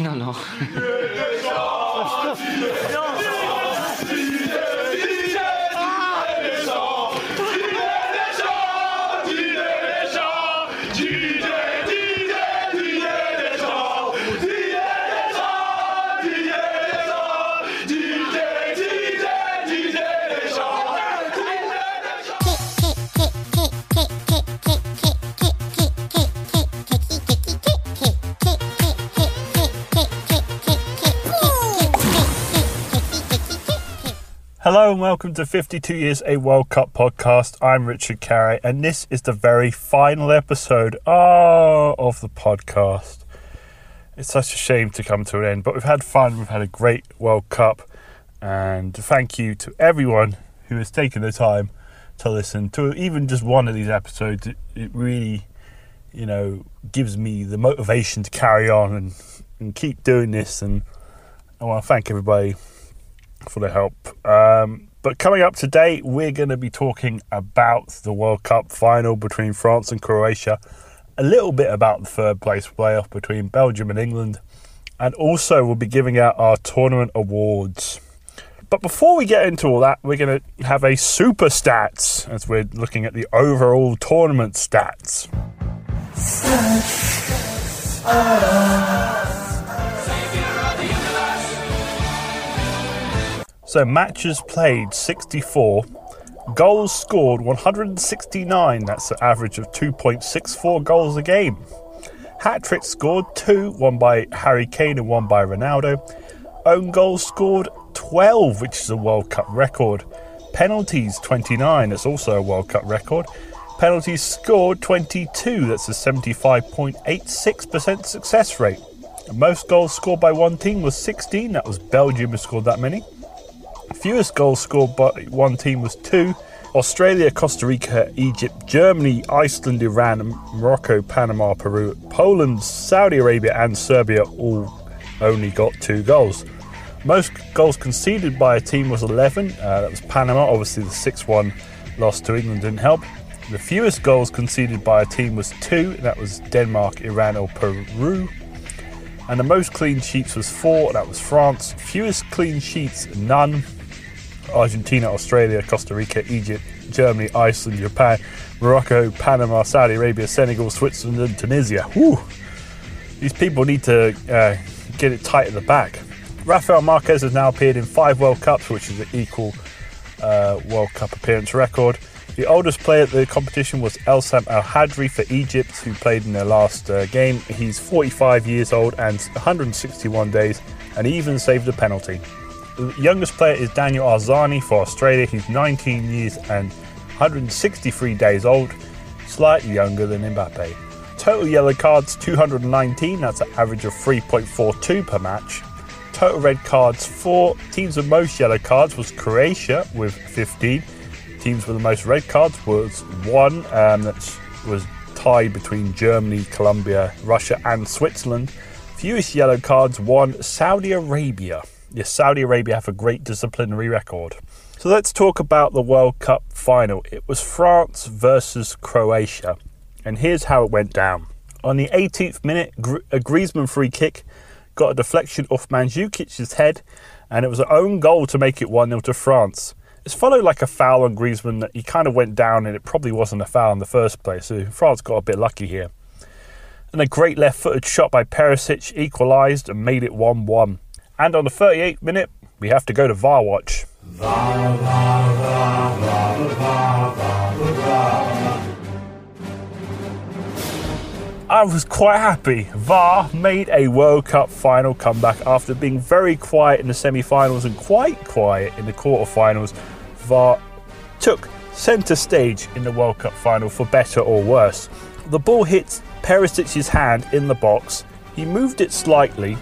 No, no. Hello and welcome to 52 Years a World Cup podcast. I'm Richard Carey and this is the very final episode of the podcast. It's such a shame to come to an end, but we've had fun, we've had a great World Cup, and thank you to everyone who has taken the time to listen to even just one of these episodes. It really, you know, gives me the motivation to carry on and keep doing this, and I want to thank everybody for the help. But coming up today, we're going to be talking about the World Cup final between France and Croatia, a little bit about the third place playoff between Belgium and England, and also we'll be giving out our tournament awards. But before we get into all that, we're going to have a super stats as we're looking at the overall tournament stats. So matches played 64, goals scored 169, that's an average of 2.64 goals a game. Hat-tricks scored 2, one by Harry Kane and one by Ronaldo. Own goals scored 12, which is a World Cup record. Penalties 29, that's also a World Cup record. Penalties scored 22, that's a 75.86% success rate. And most goals scored by one team was 16, that was Belgium who scored that many. Fewest goals scored by one team was 2. Australia, Costa Rica, Egypt, Germany, Iceland, Iran, Morocco, Panama, Peru, Poland, Saudi Arabia and Serbia all only got 2 goals. Most goals conceded by a team was 11. That was Panama. Obviously the 6-1 loss to England didn't help. The fewest goals conceded by a team was 2. That was Denmark, Iran or Peru. And the most clean sheets was 4. That was France. Fewest clean sheets, none. Argentina, Australia, Costa Rica, Egypt, Germany, Iceland, Japan, Morocco, Panama, Saudi Arabia, Senegal, Switzerland and Tunisia. Whew. These people need to get it tight at the back. Rafael Márquez has now appeared in 5 World Cups, which is an equal World Cup appearance record. The oldest player at the competition was El Sam Al Hadri for Egypt, who played in their last game. He's 45 years old and 161 days, and he even saved a penalty. The youngest player is Daniel Arzani for Australia. He's 19 years and 163 days old, slightly younger than Mbappe. Total yellow cards 219, that's an average of 3.42 per match. Total red cards 4. Teams with most yellow cards was Croatia with 15. Teams with the most red cards was 1, that was tied between Germany, Colombia, Russia and Switzerland. Fewest yellow cards 1, Saudi Arabia. Yes, Saudi Arabia have a great disciplinary record. So let's talk about the World Cup final. It was France versus Croatia. And here's how it went down. On the 18th minute, a Griezmann free kick got a deflection off Mandzukic's head, and it was an own goal to make it 1-0 to France. It's followed like a foul on Griezmann that he kind of went down, and it probably wasn't a foul in the first place. So France got a bit lucky here. And a great left-footed shot by Perisic equalised and made it 1-1. And on the 38th minute, we have to go to VAR watch. I was quite happy. VAR made a World Cup final comeback after being very quiet in the semi-finals and quite quiet in the quarter-finals. VAR took centre stage in the World Cup final, for better or worse. The ball hits Perisic's hand in the box. He moved it slightly,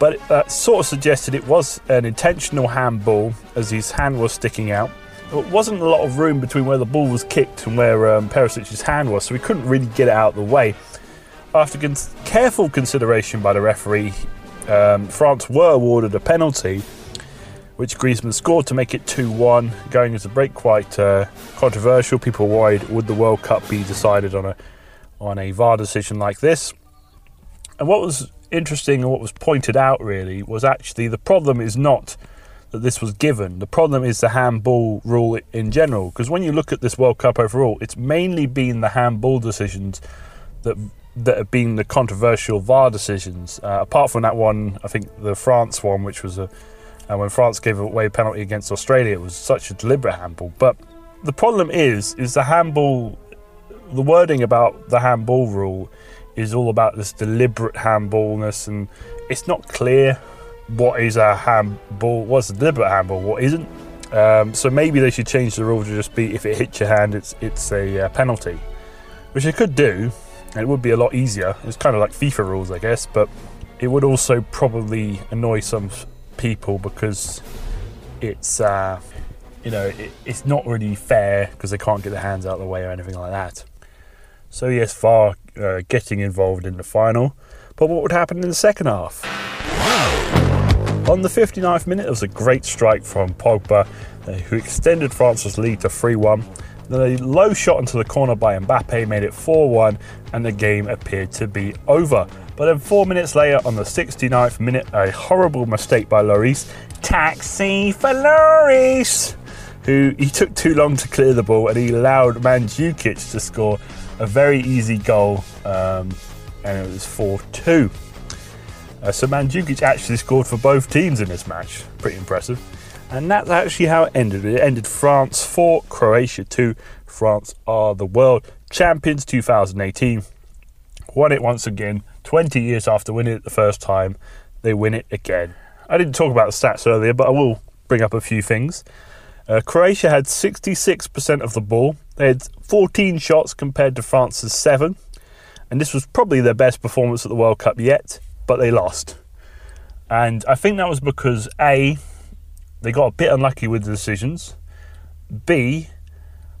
but that sort of suggested it was an intentional handball, as his hand was sticking out. There wasn't a lot of room between where the ball was kicked and where Perisic's hand was, so he couldn't really get it out of the way. After careful consideration by the referee, France were awarded a penalty, which Griezmann scored to make it 2-1, going into break quite controversial. People worried, would the World Cup be decided on a VAR decision like this? And what was interesting and what was pointed out really was actually the problem is not that this was given. The problem is the handball rule in general, because when you look at this World Cup overall, it's mainly been the handball decisions that have been the controversial VAR decisions. Apart from that one, I think the France one, which was when France gave away a penalty against Australia, it was such a deliberate handball. But the problem is the handball, the wording about the handball rule is all about this deliberate handballness, and it's not clear what is a handball, what's a deliberate handball, what isn't. So maybe they should change the rule to just be if it hits your hand, it's a penalty, which it could do. It would be a lot easier. It's kind of like FIFA rules, I guess, but it would also probably annoy some people because it's, it's not really fair because they can't get their hands out of the way or anything like that. So yes, VAR getting involved in the final, but what would happen in the second half? On the 59th minute, there was a great strike from Pogba, who extended France's lead to 3-1. Then a low shot into the corner by Mbappe made it 4-1 and the game appeared to be over. But then 4 minutes later, on the 69th minute, a horrible mistake by Lloris. Taxi for Lloris! He took too long to clear the ball and he allowed Mandzukic to score a very easy goal, and it was 4-2. So Mandzukic actually scored for both teams in this match. Pretty impressive. And that's actually how it ended. It ended France 4, Croatia 2. France are the world champions 2018. Won it once again. 20 years after winning it the first time, they win it again. I didn't talk about the stats earlier, but I will bring up a few things. Croatia had 66% of the ball. They had 14 shots compared to France's 7. And this was probably their best performance at the World Cup yet, but they lost. And I think that was because A, they got a bit unlucky with the decisions. B,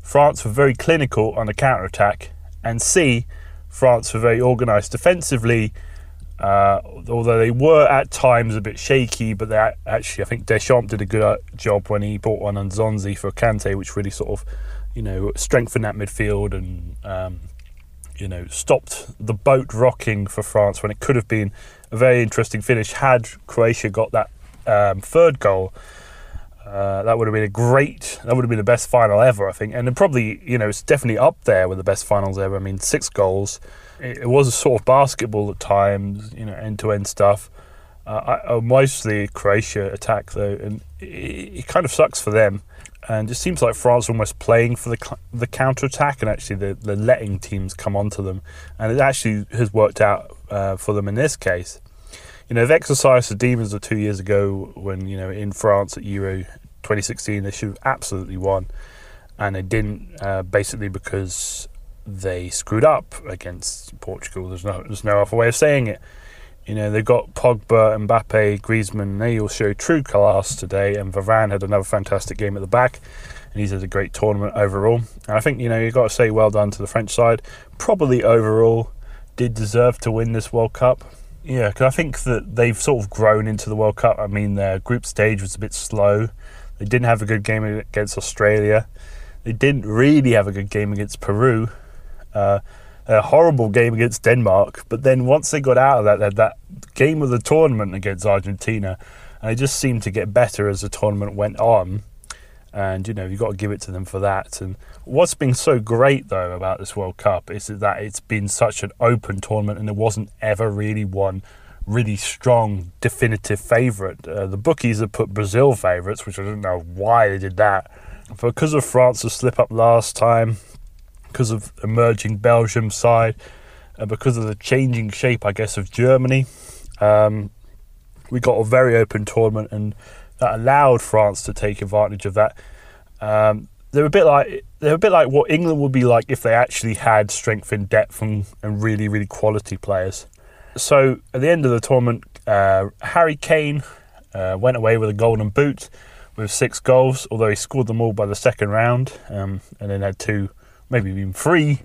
France were very clinical on the counter-attack. And C, France were very organised defensively, although they were at times a bit shaky, but they actually, I think Deschamps did a good job when he brought on N'Zonzi for Kanté, which really sort of, strengthened that midfield and, stopped the boat rocking for France when it could have been a very interesting finish had Croatia got that third goal. That would have been the best final ever, I think, and probably, it's definitely up there with the best finals ever. I mean, 6 goals. It was a sort of basketball at times, end-to-end stuff. Mostly Croatia attack though, and it kind of sucks for them. And it seems like France almost playing for the counter-attack, and actually the letting teams come onto them, and it actually has worked out for them in this case. They've exercised the demons of 2 years ago when, in France at Euro 2016, they should have absolutely won. And they didn't, basically because they screwed up against Portugal. There's no other way of saying it. They've got Pogba, Mbappe, Griezmann. They all show true class today. And Varane had another fantastic game at the back. And he's had a great tournament overall. And I think, you've got to say well done to the French side. Probably overall did deserve to win this World Cup. Yeah, because I think that they've sort of grown into the World Cup. I mean, their group stage was a bit slow. They didn't have a good game against Australia. They didn't really have a good game against Peru. A horrible game against Denmark. But then once they got out of that, they had that game of the tournament against Argentina. And they just seemed to get better as the tournament went on. And, you've got to give it to them for that. And what's been so great, though, about this World Cup is that it's been such an open tournament and there wasn't ever really one really strong, definitive favourite. The bookies have put Brazil favourites, which I don't know why they did that. Because of France's slip-up last time, because of emerging Belgium side, and because of the changing shape, I guess, of Germany, we got a very open tournament and that allowed France to take advantage of that. They're a bit like what England would be like if they actually had strength in depth and really, really quality players. So at the end of the tournament, Harry Kane went away with a golden boot with 6 goals, although he scored them all by the second round, and then had 2, maybe even 3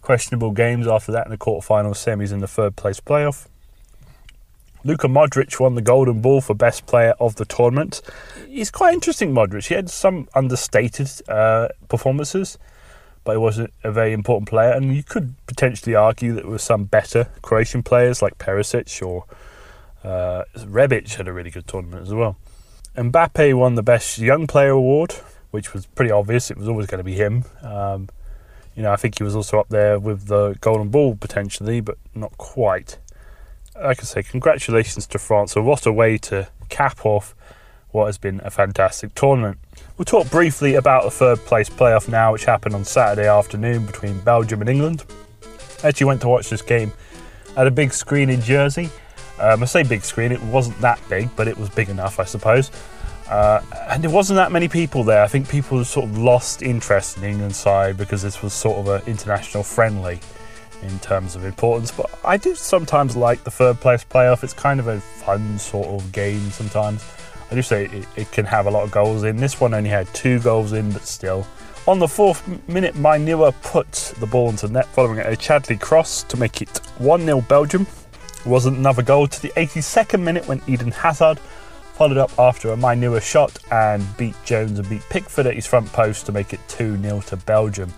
questionable games after that in the quarterfinals, semis, and the third place playoff. Luka Modric won the golden ball for best player of the tournament. He's quite interesting, Modric. He had some understated performances, but he wasn't a very important player. And you could potentially argue that there were some better Croatian players like Perisic or Rebic had a really good tournament as well. Mbappe won the Best Young Player award, which was pretty obvious. It was always going to be him. You know, I think he was also up there with the Golden Ball potentially, but not quite. Like I say, congratulations to France. So what a way to cap off what has been a fantastic tournament. We'll talk briefly about the third place playoff now, which happened on Saturday afternoon between Belgium and England. I actually went to watch this game at a big screen in Jersey. I say big screen, it wasn't that big, but it was big enough, I suppose. And there wasn't that many people there. I think people sort of lost interest in England's side because this was sort of an international friendly in terms of importance. But I do sometimes like the third place playoff. It's kind of a fun sort of game sometimes. I do say it can have a lot of goals in. This one only had 2 goals in, but still. On the 4th minute, Meunier put the ball into net following a Chadli cross to make it 1-0 Belgium. It wasn't another goal to the 82nd minute when Eden Hazard followed up after a Meunier shot and beat Jones and beat Pickford at his front post to make it 2-0 to Belgium.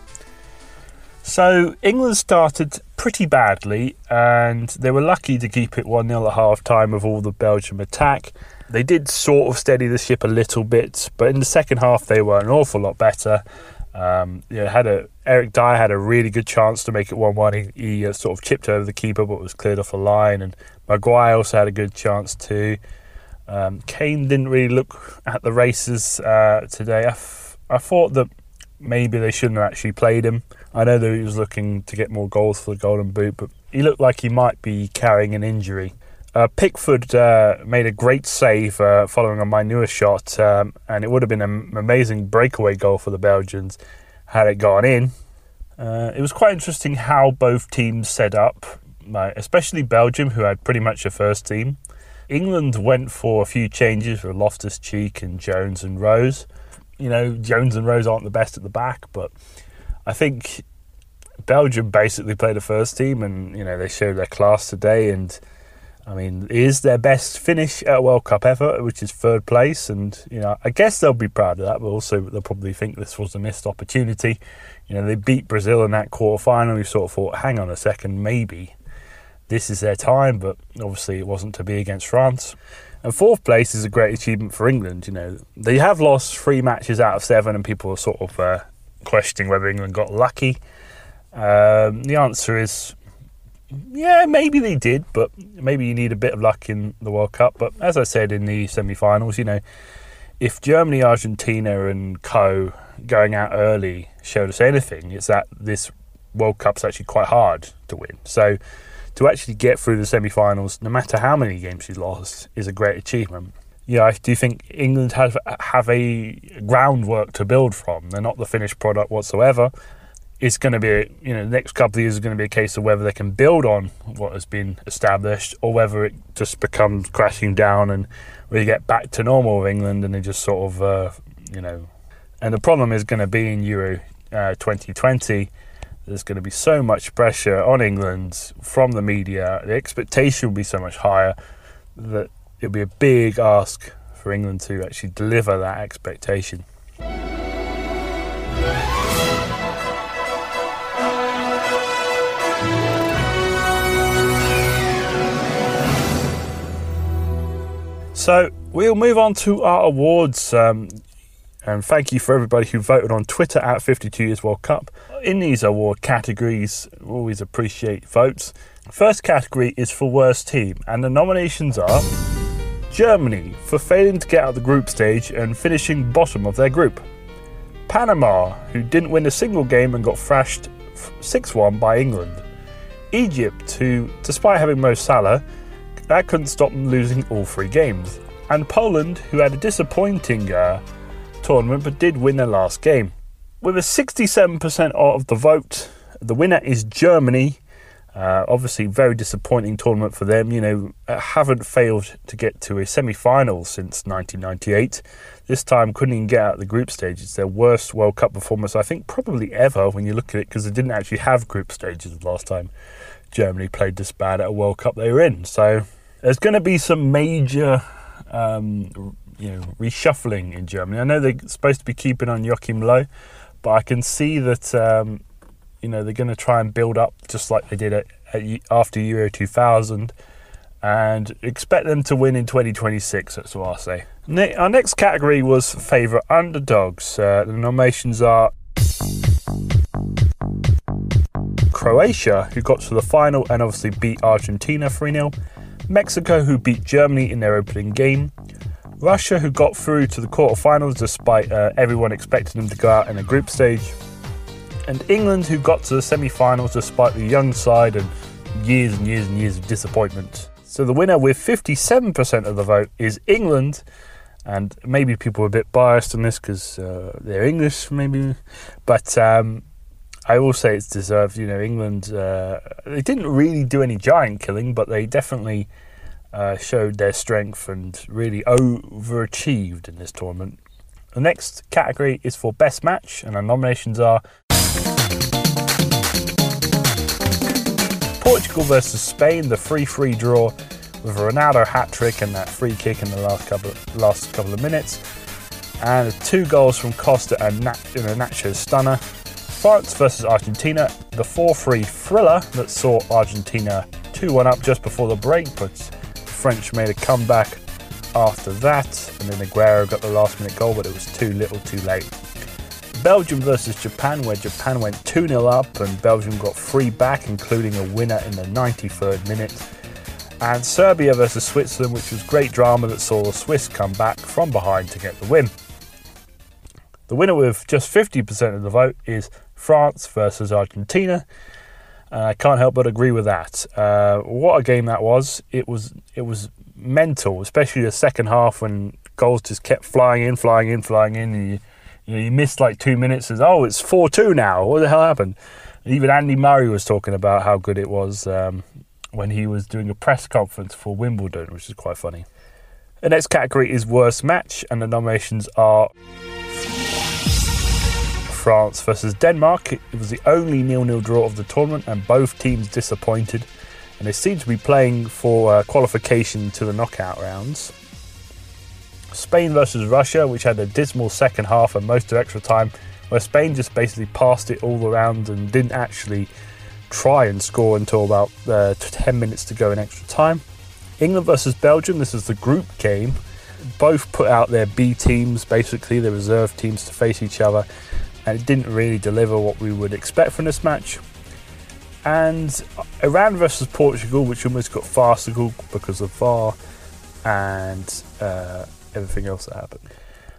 So England started pretty badly and they were lucky to keep it 1-0 at half-time with all the Belgium attack. They did sort of steady the ship a little bit, but in the second half they were an awful lot better. Eric Dier had a really good chance to make it 1-1. He sort of chipped over the keeper, but was cleared off the line. And Maguire also had a good chance too. Kane didn't really look at the races today. I thought that maybe they shouldn't have actually played him. I know that he was looking to get more goals for the Golden Boot, but he looked like he might be carrying an injury. Pickford made a great save following a Meunier shot, and it would have been an amazing breakaway goal for the Belgians had it gone in. It was quite interesting how both teams set up, especially Belgium, who had pretty much a first team. England went for a few changes with Loftus-Cheek and Jones and Rose. You know, Jones and Rose aren't the best at the back, but I think Belgium basically played a first team, and you know they showed their class today. And I mean, it is their best finish at a World Cup ever, which is 3rd place. And, you know, I guess they'll be proud of that, but also they'll probably think this was a missed opportunity. You know, they beat Brazil in that quarterfinal. You sort of thought, hang on a second, maybe this is their time. But obviously it wasn't to be against France. And 4th place is a great achievement for England. You know, they have lost 3 matches out of 7 and people are sort of questioning whether England got lucky. The answer is, yeah, maybe they did, but maybe you need a bit of luck in the World Cup. But as I said in the semi-finals, you know, if Germany, Argentina and co going out early showed us anything, it's that this World Cup's actually quite hard to win. So to actually get through the semi-finals, no matter how many games you lost, is a great achievement. Yeah, I do think England have a groundwork to build from. They're not the finished product whatsoever. It's going to be, you know, the next couple of years is going to be a case of whether they can build on what has been established or whether it just becomes crashing down and we get back to normal with England and they just sort of, you know. And the problem is going to be in Euro 2020, there's going to be so much pressure on England from the media. The expectation will be so much higher that it'll be a big ask for England to actually deliver that expectation. So we'll move on to our awards, and thank you for everybody who voted on Twitter at 52 Years World Cup. In these award categories, we always appreciate votes. First category is for Worst Team, and the nominations are Germany for failing to get out of the group stage and finishing bottom of their group. Panama, who didn't win a single game and got thrashed 6-1 by England. Egypt, who, despite having Mo Salah, that couldn't stop them losing all 3 games. And Poland, who had a disappointing tournament but did win their last game. With a 67% of the vote, the winner is Germany. Obviously, very disappointing tournament for them. You know, haven't failed to get to a semi-final since 1998. This time, couldn't even get out of the group stage. It's their worst World Cup performance, I think, probably ever when you look at it, because they didn't actually have group stages the last time Germany played this bad at a World Cup they were in. So there's going to be some major, reshuffling in Germany. I know they're supposed to be keeping on Joachim Low, but I can see that, they're going to try and build up just like they did after Euro 2000 and expect them to win in 2026, that's what I'll say. Our next category was favourite underdogs. The nominations are Croatia, who got to the final and obviously beat Argentina 3-0. Mexico, who beat Germany in their opening game. Russia, who got through to the quarterfinals despite everyone expecting them to go out in a group stage. And England, who got to the semi-finals despite the young side and years and years of disappointment. So the winner with 57% of the vote is England. And maybe people are a bit biased on this because they're English, maybe. But I will say it's deserved. You know, England, they didn't really do any giant killing, but they definitely showed their strength and really overachieved in this tournament. The next category is for best match, and our nominations are Portugal versus Spain, the 3-3 draw with a Ronaldo hat-trick and that free kick in the last couple of minutes, and 2 goals from Costa and Nacho's stunner. France versus Argentina, the 4-3 thriller that saw Argentina 2-1 up just before the break, but the French made a comeback after that, and then Maguire got the last-minute goal, but it was too little too late. Belgium versus Japan, where Japan went 2-0 up, and Belgium got 3 back, including a winner in the 93rd minute. And Serbia versus Switzerland, which was great drama that saw the Swiss come back from behind to get the win. The winner with just 50% of the vote is France versus Argentina. I can't help but agree with that. What a game that was. It was mental, especially the second half when goals just kept flying in. And you missed like 2 minutes and, oh, it's 4-2 now. What the hell happened? And even Andy Murray was talking about how good it was when he was doing a press conference for Wimbledon, which is quite funny. The next category is worst match, and the nominations are France versus Denmark. It was the only 0-0 draw of the tournament, and both teams disappointed, and they seem to be playing for qualification to the knockout rounds. Spain versus Russia, which had a dismal second half and most of extra time, where Spain just basically passed it all around and didn't actually try and score until about 10 minutes to go in extra time. England versus Belgium, this is the group game. Both put out their B teams, basically the reserve teams, to face each other, and it didn't really deliver what we would expect from this match. And Iran versus Portugal, which almost got farcical because of VAR and everything else that happened.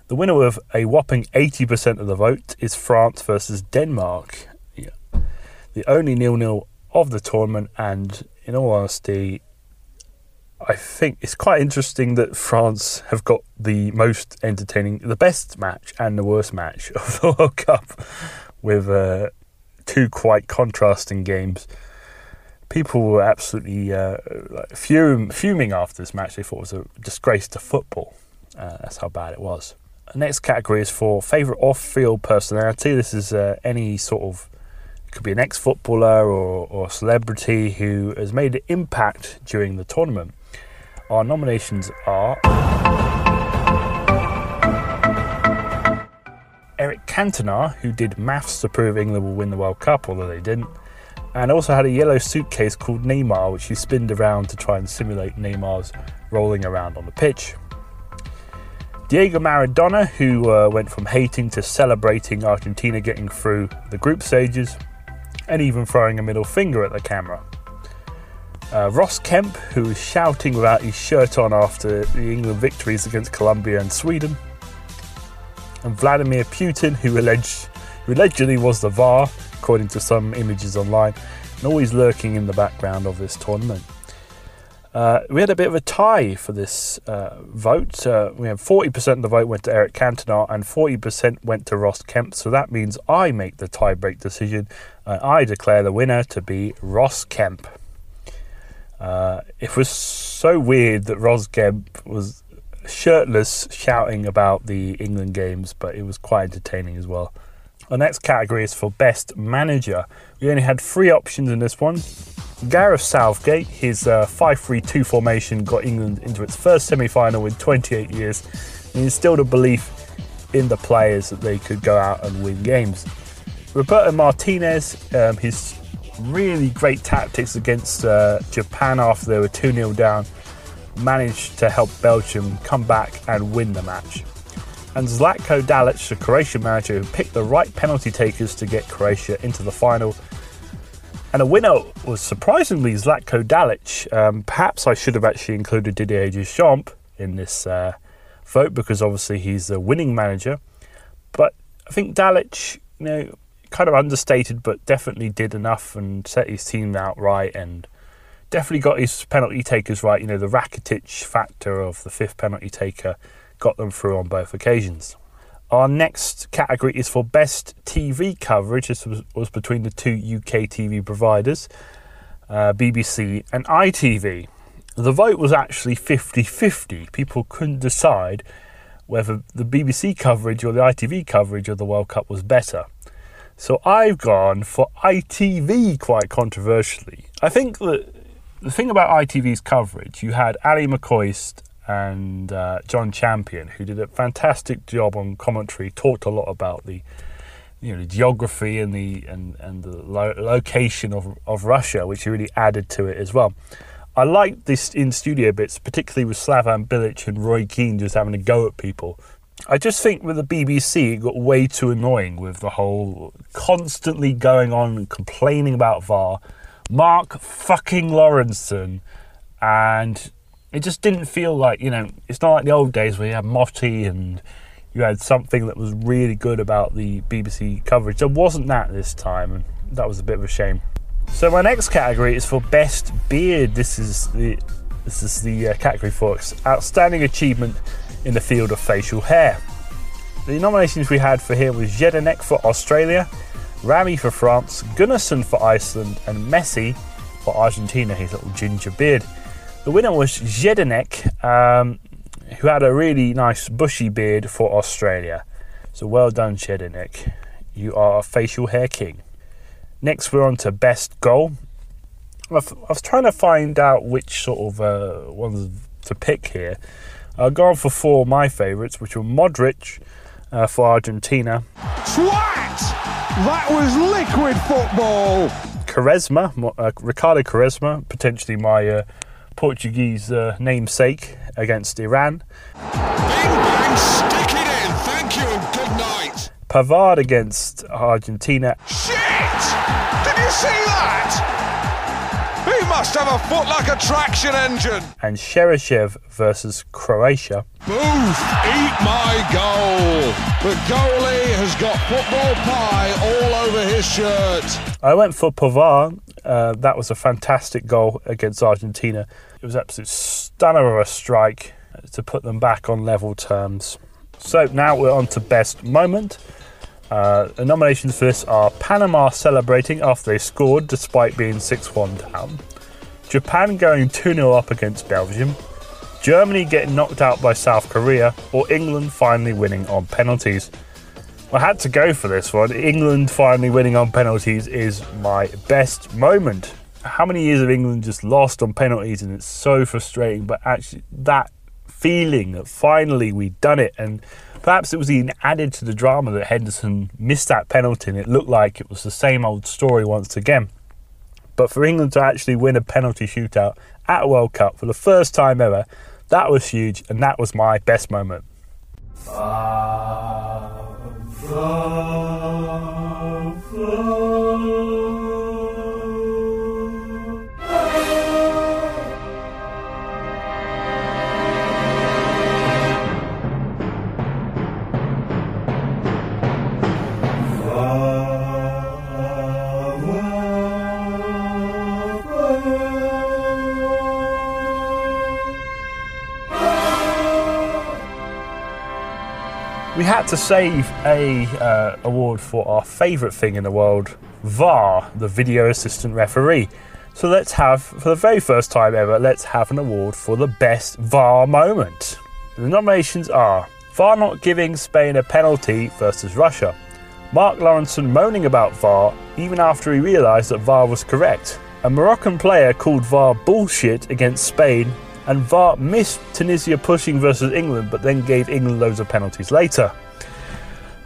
The winner with a whopping 80% of the vote is France versus Denmark. Yeah. The only 0-0 of the tournament, and in all honesty, I think it's quite interesting that France have got the most entertaining, the best match and the worst match of the World Cup, with 2 quite contrasting games. People were absolutely fuming after this match. They thought it was a disgrace to football. That's how bad it was. The next category is for favourite off-field personality. This is any sort of, it could be an ex-footballer or celebrity who has made an impact during the tournament. Our nominations are Eric Cantona, who did maths to prove England will win the World Cup, although they didn't, and also had a yellow suitcase called Neymar, which he spinned around to try and simulate Neymar's rolling around on the pitch. Diego Maradona, who went from hating to celebrating Argentina getting through the group stages, and even throwing a middle finger at the camera. Ross Kemp, who was shouting without his shirt on after the England victories against Colombia and Sweden. And Vladimir Putin, who allegedly was the VAR, according to some images online, and always lurking in the background of this tournament. We had a bit of a tie for this vote. We had 40% of the vote went to Eric Cantona and 40% went to Ross Kemp, so that means I make the tie-break decision, and I declare the winner to be Ross Kemp. It was so weird that Ross Kemp was shirtless shouting about the England games, but it was quite entertaining as well. Our next category is for Best Manager. We only had 3 options in this one. Gareth Southgate, his 5-3-2 formation got England into its first semi-final in 28 years and instilled a belief in the players that they could go out and win games. Roberto Martinez, his really great tactics against Japan after they were 2-0 down, managed to help Belgium come back and win the match. And Zlatko Dalic, the Croatian manager, who picked the right penalty takers to get Croatia into the final. And the winner was surprisingly Zlatko Dalic. Perhaps I should have actually included Didier Deschamps in this vote, because obviously he's the winning manager. But I think Dalic, you know, kind of understated, but definitely did enough and set his team out right and definitely got his penalty takers right. You know, the Rakitic factor of the fifth penalty taker got them through on both occasions. Our next category is for best TV coverage. This was between the two UK TV providers, BBC and ITV. The vote was actually 50-50. People couldn't decide whether the BBC coverage or the ITV coverage of the World Cup was better. So I've gone for ITV quite controversially. I think that the thing about ITV's coverage, you had Ali McCoist and John Champion, who did a fantastic job on commentary, talked a lot about the, you know, the geography and the location of Russia, which really added to it as well. I liked this in-studio bits, particularly with Slavan Bilic and Roy Keane just having a go at people. I just think with the BBC, it got way too annoying with the whole constantly going on and complaining about VAR. Mark fucking Lawrenson, and it just didn't feel like, you know, it's not like the old days where you had Motti and you had something that was really good about the BBC coverage. There wasn't that this time, and that was a bit of a shame. So my next category is for best beard. This is the category for outstanding achievement in the field of facial hair. The nominations we had for here was Zjedenec for Australia, Rami for France, Gunnarsson for Iceland, and Messi for Argentina, his little ginger beard. The winner was Zjedenec, who had a really nice bushy beard for Australia. So well done, Zjedenec. You are a facial hair king. Next, we're on to best goal. I was trying to find out which sort of ones to pick here. I've gone for four of my favourites, which were Modric for Argentina. Twat! That was liquid football! Quaresma, Ricardo Quaresma, potentially my Portuguese namesake against Iran. Bing, bang, stick it in. Thank you and good night. Pavard against Argentina. Shit! Did you see that? He must have a foot like a traction engine. And Cheryshev versus Croatia. Booth, eat my goal. The goalie has got football pie all over his shirt. I went for Pavard. That was a fantastic goal against Argentina. It was an absolute stunner of a strike to put them back on level terms. So now we're on to best moment. The nominations for this are Panama celebrating after they scored despite being 6-1 down, Japan going 2-0 up against Belgium, Germany getting knocked out by South Korea, or England finally winning on penalties. I had to go for this one. England finally winning on penalties is my best moment. How many years have England just lost on penalties, and it's so frustrating, but actually that feeling that finally we've done it, and perhaps it was even added to the drama that Henderson missed that penalty and it looked like it was the same old story once again. But for England to actually win a penalty shootout at a World Cup for the first time ever, that was huge, and that was my best moment. We had to save a award for our favourite thing in the world, VAR, the video assistant referee. So let's have, for the very first time ever, let's have an award for the best VAR moment. The nominations are VAR not giving Spain a penalty versus Russia, Mark Lawrenson moaning about VAR even after he realised that VAR was correct, a Moroccan player called VAR bullshit against Spain, and VAR missed Tunisia pushing versus England, but then gave England loads of penalties later.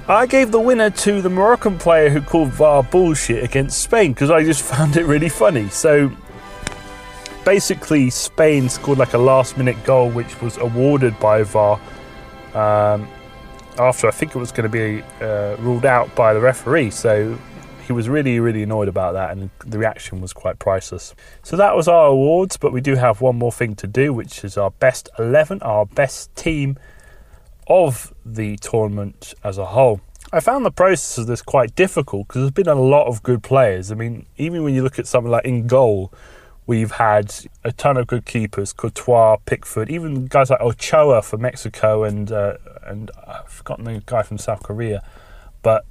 I gave the winner to the Moroccan player who called VAR bullshit against Spain because I just found it really funny. So basically, Spain scored like a last-minute goal which was awarded by VAR after I think it was going to be ruled out by the referee. So he was really, really annoyed about that, and the reaction was quite priceless. So that was our awards, but we do have one more thing to do, which is our best 11, our best team of the tournament as a whole. I found the process of this quite difficult because there's been a lot of good players. I mean, even when you look at something like in goal, we've had a ton of good keepers, Courtois, Pickford, even guys like Ochoa for Mexico and I've forgotten the guy from South Korea. But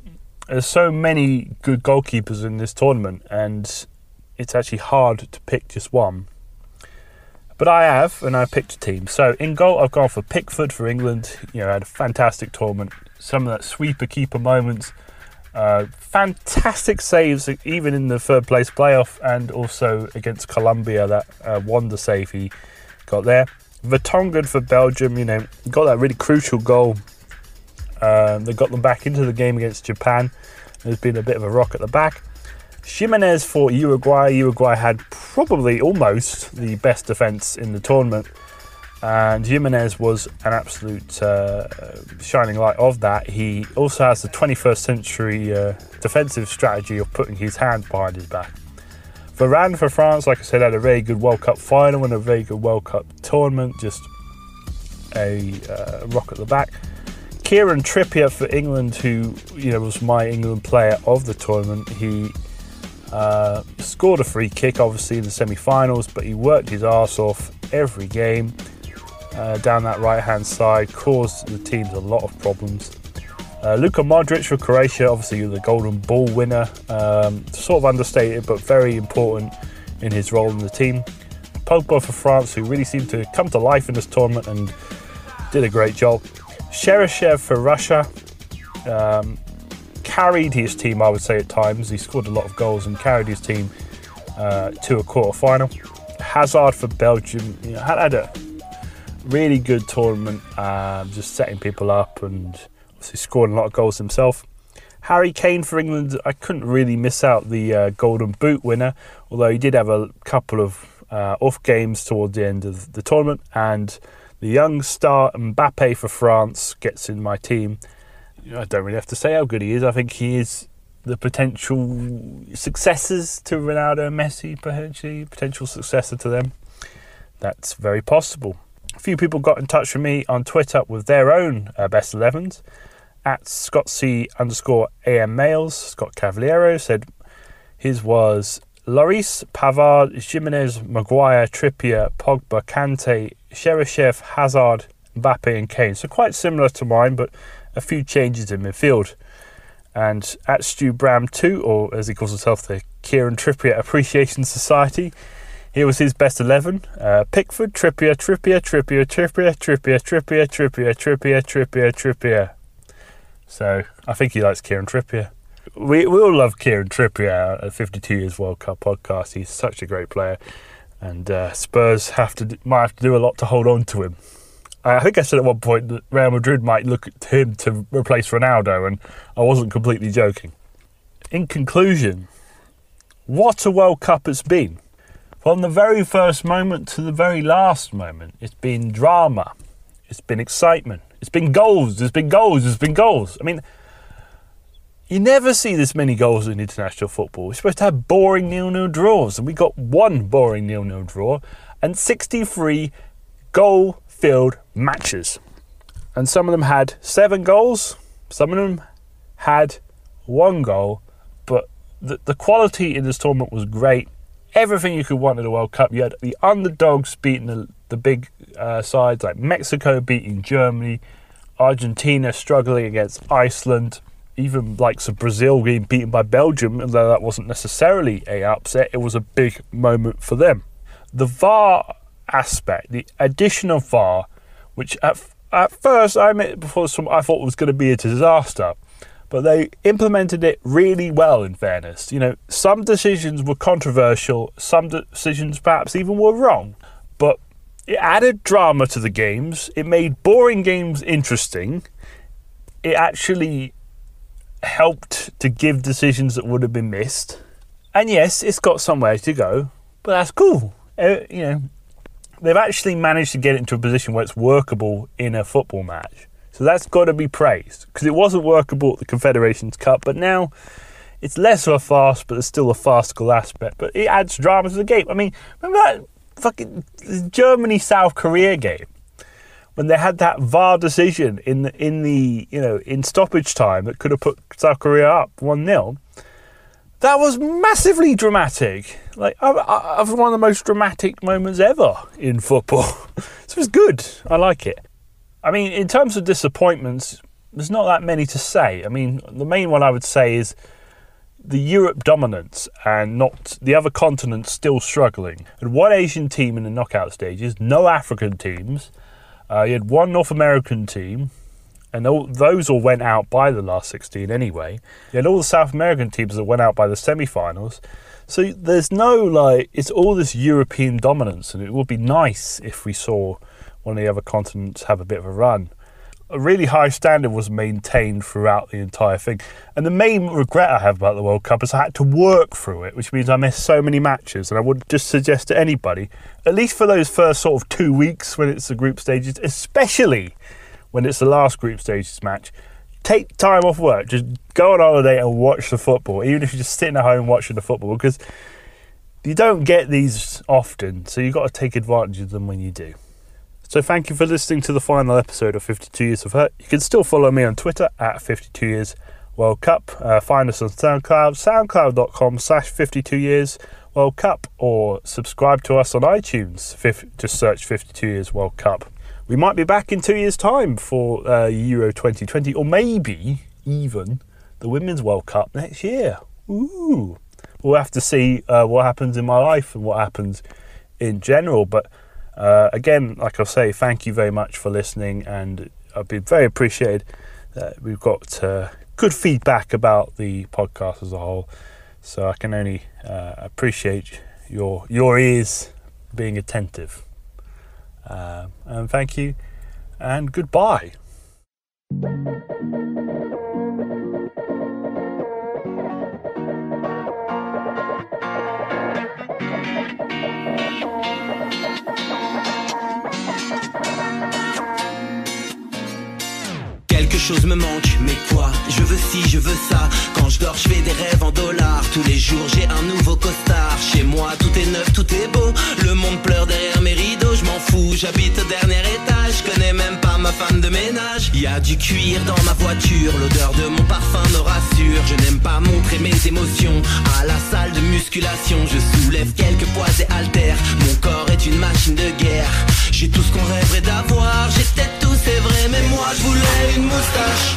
there's so many good goalkeepers in this tournament, and it's actually hard to pick just one. But I have, and I picked a team. So in goal, I've gone for Pickford for England. You know, had a fantastic tournament. Some of that sweeper-keeper moments. Fantastic saves, even in the third-place playoff, and also against Colombia, that wonder save he got there. Vertonghen for Belgium, you know, got that really crucial goal. They got them back into the game against Japan. There's been a bit of a rock at the back. Jimenez for Uruguay. Uruguay had probably almost the best defence in the tournament, and Jimenez was an absolute shining light of that. He also has the 21st century defensive strategy of putting his hand behind his back. Varane for France, like I said, had a very good World Cup final and a very good World Cup tournament. Just a rock at the back. Kieran Trippier for England, who, you know, was my England player of the tournament. He scored a free kick, obviously, in the semi-finals, but he worked his arse off every game down that right-hand side, caused the teams a lot of problems. Luka Modric for Croatia, obviously the Golden Ball winner, sort of understated but very important in his role in the team. Pogba for France, who really seemed to come to life in this tournament and did a great job. Cheryshev for Russia carried his team, I would say, at times. He scored a lot of goals and carried his team to a quarter-final. Hazard for Belgium, you know, had a really good tournament, just setting people up and obviously scoring a lot of goals himself. Harry Kane for England, I couldn't really miss out the Golden Boot winner, although he did have a couple of off games towards the end of the tournament, and the young star Mbappe for France gets in my team. I don't really have to say how good he is. I think he is the potential successors to Ronaldo and Messi, potential successor to them. That's very possible. A few people got in touch with me on Twitter with their own best 11s. At @ScottC_AM Males, Scott Cavaliero said his was Lloris, Pavard, Jimenez, Maguire, Trippier, Pogba, Kanté, Cheryshev, Hazard, Mbappe and Kane. So quite similar to mine, but a few changes in midfield. And at Stu Bram 2, or as he calls himself, the Kieran Trippier Appreciation Society, here was his best 11. Pickford, Trippier. So I think he likes Kieran Trippier. We all love Kieran Trippier at 52 years World Cup podcast. He's such a great player. And Spurs might have to do a lot to hold on to him. I think I said at one point that Real Madrid might look at him to replace Ronaldo, and I wasn't completely joking. In conclusion, what a World Cup it's been. From the very first moment to the very last moment, it's been drama, it's been excitement, it's been goals, there's been goals, there's been goals. I mean, you never see this many goals in international football. We're supposed to have boring 0-0 draws, and we got one boring 0-0 draw and 63 goal-filled matches. And some of them had 7 goals, some of them had 1 goal, but the quality in this tournament was great. Everything you could want in the World Cup. You had the underdogs beating the big sides, like Mexico beating Germany, Argentina struggling against Iceland, even likes of Brazil being beaten by Belgium, although that wasn't necessarily an upset, it was a big moment for them. The VAR aspect, the addition of VAR, which at first, I thought it was going to be a disaster, but they implemented it really well, in fairness. You know, some decisions were controversial, some decisions perhaps even were wrong, but it added drama to the games, it made boring games interesting, it actually helped to give decisions that would have been missed. And yes, it's got somewhere to go, but that's cool. You know, they've actually managed to get it into a position where it's workable in a football match. So that's got to be praised, because it wasn't workable at the Confederations Cup, but now it's less of a farce, but there's still a farcical aspect. But it adds drama to the game. I mean, remember that fucking Germany-South Korea game? When they had that VAR decision in stoppage time that could have put South Korea up 1-0, that was massively dramatic. Like, one of the most dramatic moments ever in football. So it was good. I like it. I mean, in terms of disappointments, there's not that many to say. I mean, the main one I would say is the Europe dominance and not the other continents still struggling. And one Asian team in the knockout stages, no African teams. You had one North American team, and those all went out by the last 16 anyway. You had all the South American teams that went out by the semi-finals. So there's it's all this European dominance, and it would be nice if we saw one of the other continents have a bit of a run. A really high standard was maintained throughout the entire thing. And the main regret I have about the World Cup is I had to work through it, which means I missed so many matches. And I would just suggest to anybody, at least for those first sort of 2 weeks when it's the group stages, especially when it's the last group stages match, take time off work. Just go on holiday and watch the football, even if you're just sitting at home watching the football, because you don't get these often. So you've got to take advantage of them when you do. So thank you for listening to the final episode of 52 Years of Hurt. You can still follow me on Twitter at 52 Years World Cup. Find us on SoundCloud, soundcloud.com/52 Years World Cup, or subscribe to us on iTunes. Just search 52 Years World Cup. We might be back in 2 years' time for Euro 2020, or maybe even the Women's World Cup next year. Ooh, we'll have to see what happens in my life and what happens in general, but again, like I say, thank you very much for listening, and I've been very appreciated. We've got good feedback about the podcast as a whole, so I can only appreciate your ears being attentive. And thank you, and goodbye. Quelque chose me manque, mais quoi? Je veux ci, je veux ça. Quand je dors, je fais des rêves en dollars. Tous les jours, j'ai un nouveau costard. Chez moi, tout est neuf, tout est beau. Le monde pleure derrière mes rideaux. Je m'en fous, j'habite au dernier étage. Je connais même pas ma femme de ménage. Y a du cuir dans ma voiture. L'odeur de mon parfum me rassure. Je n'aime pas montrer mes émotions. À la salle de musculation, je soulève quelques poids et haltères. Mon corps est une machine de guerre. J'ai tout ce qu'on rêverait d'avoir. J'ai peut-être tout, c'est vrai, mais moi, je voulais une moustache.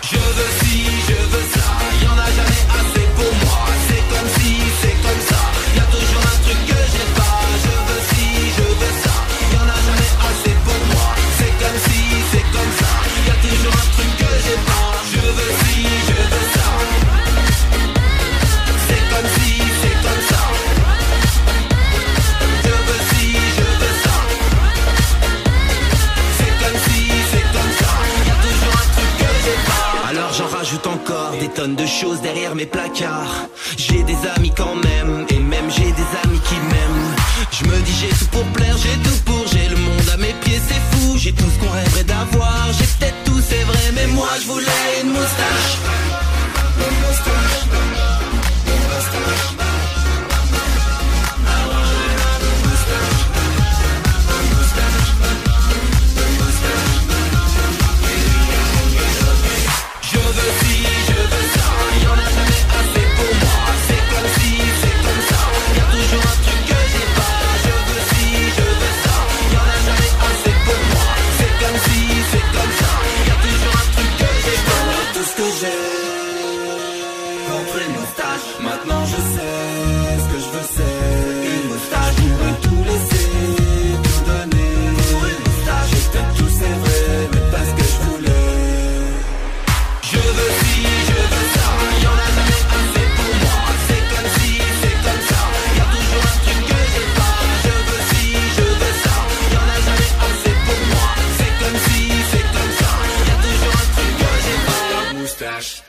Je veux ci, je veux ça, y'en a jamais assez pour moi. C'est comme si, c'est comme ça, y'a toujours un truc que j'ai pas. Je veux ci, je veux ça, y'en a jamais assez pour moi. C'est comme si, c'est comme ça, y'a toujours un truc que j'ai pas. Je veux ci, je veux ça. C'est comme si, c'est comme ça. Je veux ci, je veux ça. C'est comme si, c'est comme ça. Y'a toujours un truc que j'ai pas. Alors j'en rajoute encore des tonnes de choses derrière mes placards. J'ai des amis quand même, et même j'ai des amis qui m'aiment. Je me dis j'ai tout pour plaire, j'ai tout pour, j'ai le monde à mes pieds, c'est fou. J'ai tout ce qu'on rêverait d'avoir, j'ai peut-être tout, c'est vrai, mais moi je voulais une moustache. Une moustache, une moustache. Yeah. Dash.